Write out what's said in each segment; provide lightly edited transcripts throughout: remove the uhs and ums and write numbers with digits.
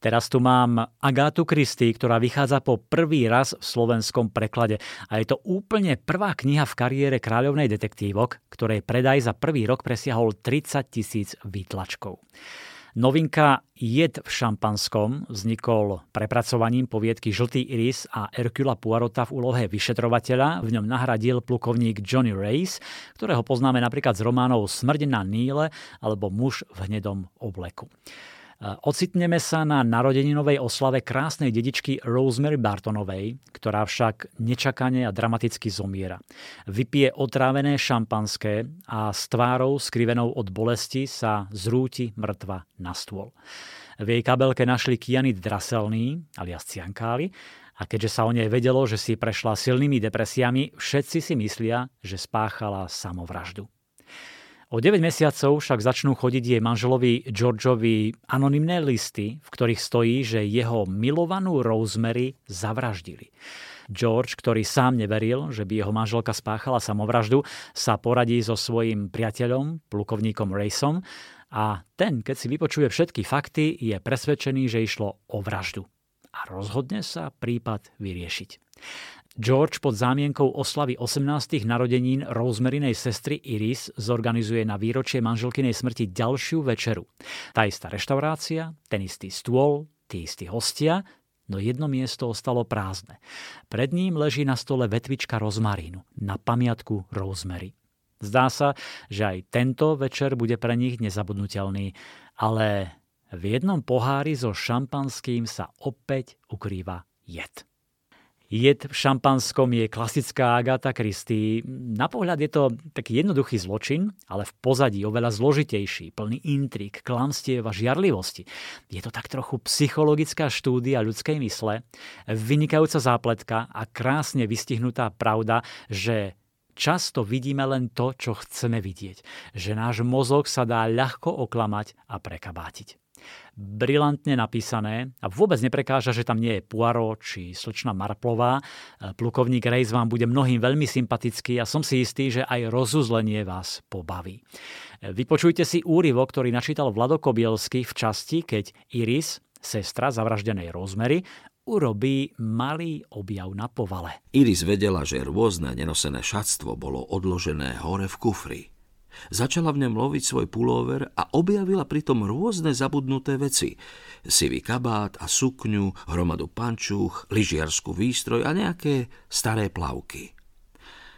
Teraz tu mám Agathu Christie, ktorá vychádza po prvý raz v slovenskom preklade. A je to úplne prvá kniha v kariére kráľovnej detektívok, ktorej predaj za prvý rok presiahol 30 000 výtlačkov. Novinka Jed v šampanskom vznikol prepracovaním poviedky Žltý iris a Hercula Poirota v úlohe vyšetrovateľa. V ňom nahradil plukovník Johnny Race, ktorého poznáme napríklad z románov Smrť na Níle alebo Muž v hnedom obleku. Ocitneme sa na narodeninovej oslave krásnej dedičky Rosemary Bartonovej, ktorá však nečakane a dramaticky zomiera. Vypije otrávené šampanské a s tvárou skrivenou od bolesti sa zrúti mŕtva na stôl. V jej kabelke našli kyanid draselný, alias ciankály, a keďže sa o nej vedelo, že si prešla silnými depresiami, všetci si myslia, že spáchala samovraždu. O 9 mesiacov však začnú chodiť jej manželovi Georgeovi anonymné listy, v ktorých stojí, že jeho milovanú Rosemary zavraždili. George, ktorý sám neveril, že by jeho manželka spáchala samovraždu, sa poradí so svojím priateľom, plukovníkom Rejsom, a ten, keď si vypočuje všetky fakty, je presvedčený, že išlo o vraždu a rozhodne sa prípad vyriešiť. George pod zámienkou oslavy 18. narodenín Rosemarynej sestry Iris zorganizuje na výročie manželkynej smrti ďalšiu večeru. Tá istá reštaurácia, ten istý stôl, tí istí hostia, no jedno miesto ostalo prázdne. Pred ním leží na stole vetvička rozmarínu na pamiatku Rosemary. Zdá sa, že aj tento večer bude pre nich nezabudnutelný, ale v jednom pohári so šampanským sa opäť ukrýva jed. Jed v šampanskom je klasická Agatha Christie. Na pohľad je to taký jednoduchý zločin, ale v pozadí oveľa zložitejší, plný intrík, klamstiev a žiarlivosti. Je to tak trochu psychologická štúdia ľudskej mysle, vynikajúca zápletka a krásne vystihnutá pravda, že často vidíme len to, čo chceme vidieť. Že náš mozog sa dá ľahko oklamať a prekabátiť. Brilantne napísané a vôbec neprekáža, že tam nie je Poirot či slečna Marplová. Plukovník Rejs vám bude mnohým veľmi sympatický a som si istý, že aj rozuzlenie vás pobaví. Vypočujte si úryvok, ktorý načítal Vlado Kobielský v časti, keď Iris, sestra zavraždenej Rosemary, urobí malý objav na povale. Iris vedela, že rôzne nenosené šatstvo bolo odložené hore v kufri. Začala v ňom loviť svoj pulóver a objavila pritom rôzne zabudnuté veci. Sivý kabát a sukňu, hromadu pančúch, lyžiarsku výstroj a nejaké staré plavky.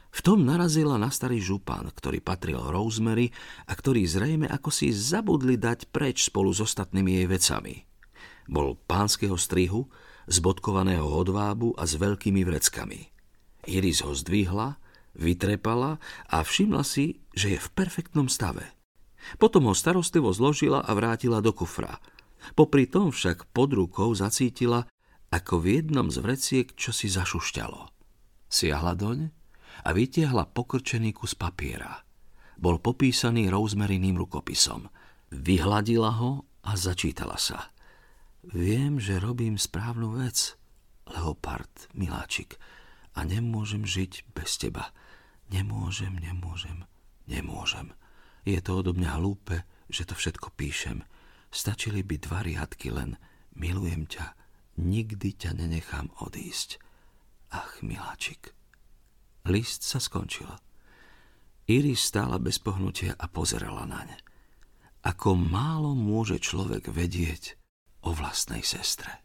V tom narazila na starý župan, ktorý patril Rosemary a ktorý zrejme ako si zabudli dať preč spolu s ostatnými jej vecami. Bol pánskeho strihu, z bodkovaného hodvábu a s veľkými vreckami. Iris ho zdvihla, vytrepala a všimla si, že je v perfektnom stave. Potom ho starostlivo zložila a vrátila do kufra. Popri tom však pod rukou zacítila, ako v jednom z vreciek čosi zašušťalo. Siahla doň a vytiahla pokrčený kus papiera. Bol popísaný Rosemaryným rukopisom. Vyhladila ho a začítala sa. Viem, že robím správnu vec, Leopard, miláčik, a nemôžem žiť bez teba. Nemôžem. Je to odo mňa hlúpe, že to všetko píšem. Stačili by 2 riadky len. Milujem ťa, nikdy ťa nenechám odísť. Ach, miláčik. List sa skončil. Iris stála bez pohnutia a pozerala naň. Ako málo môže človek vedieť o vlastnej sestre.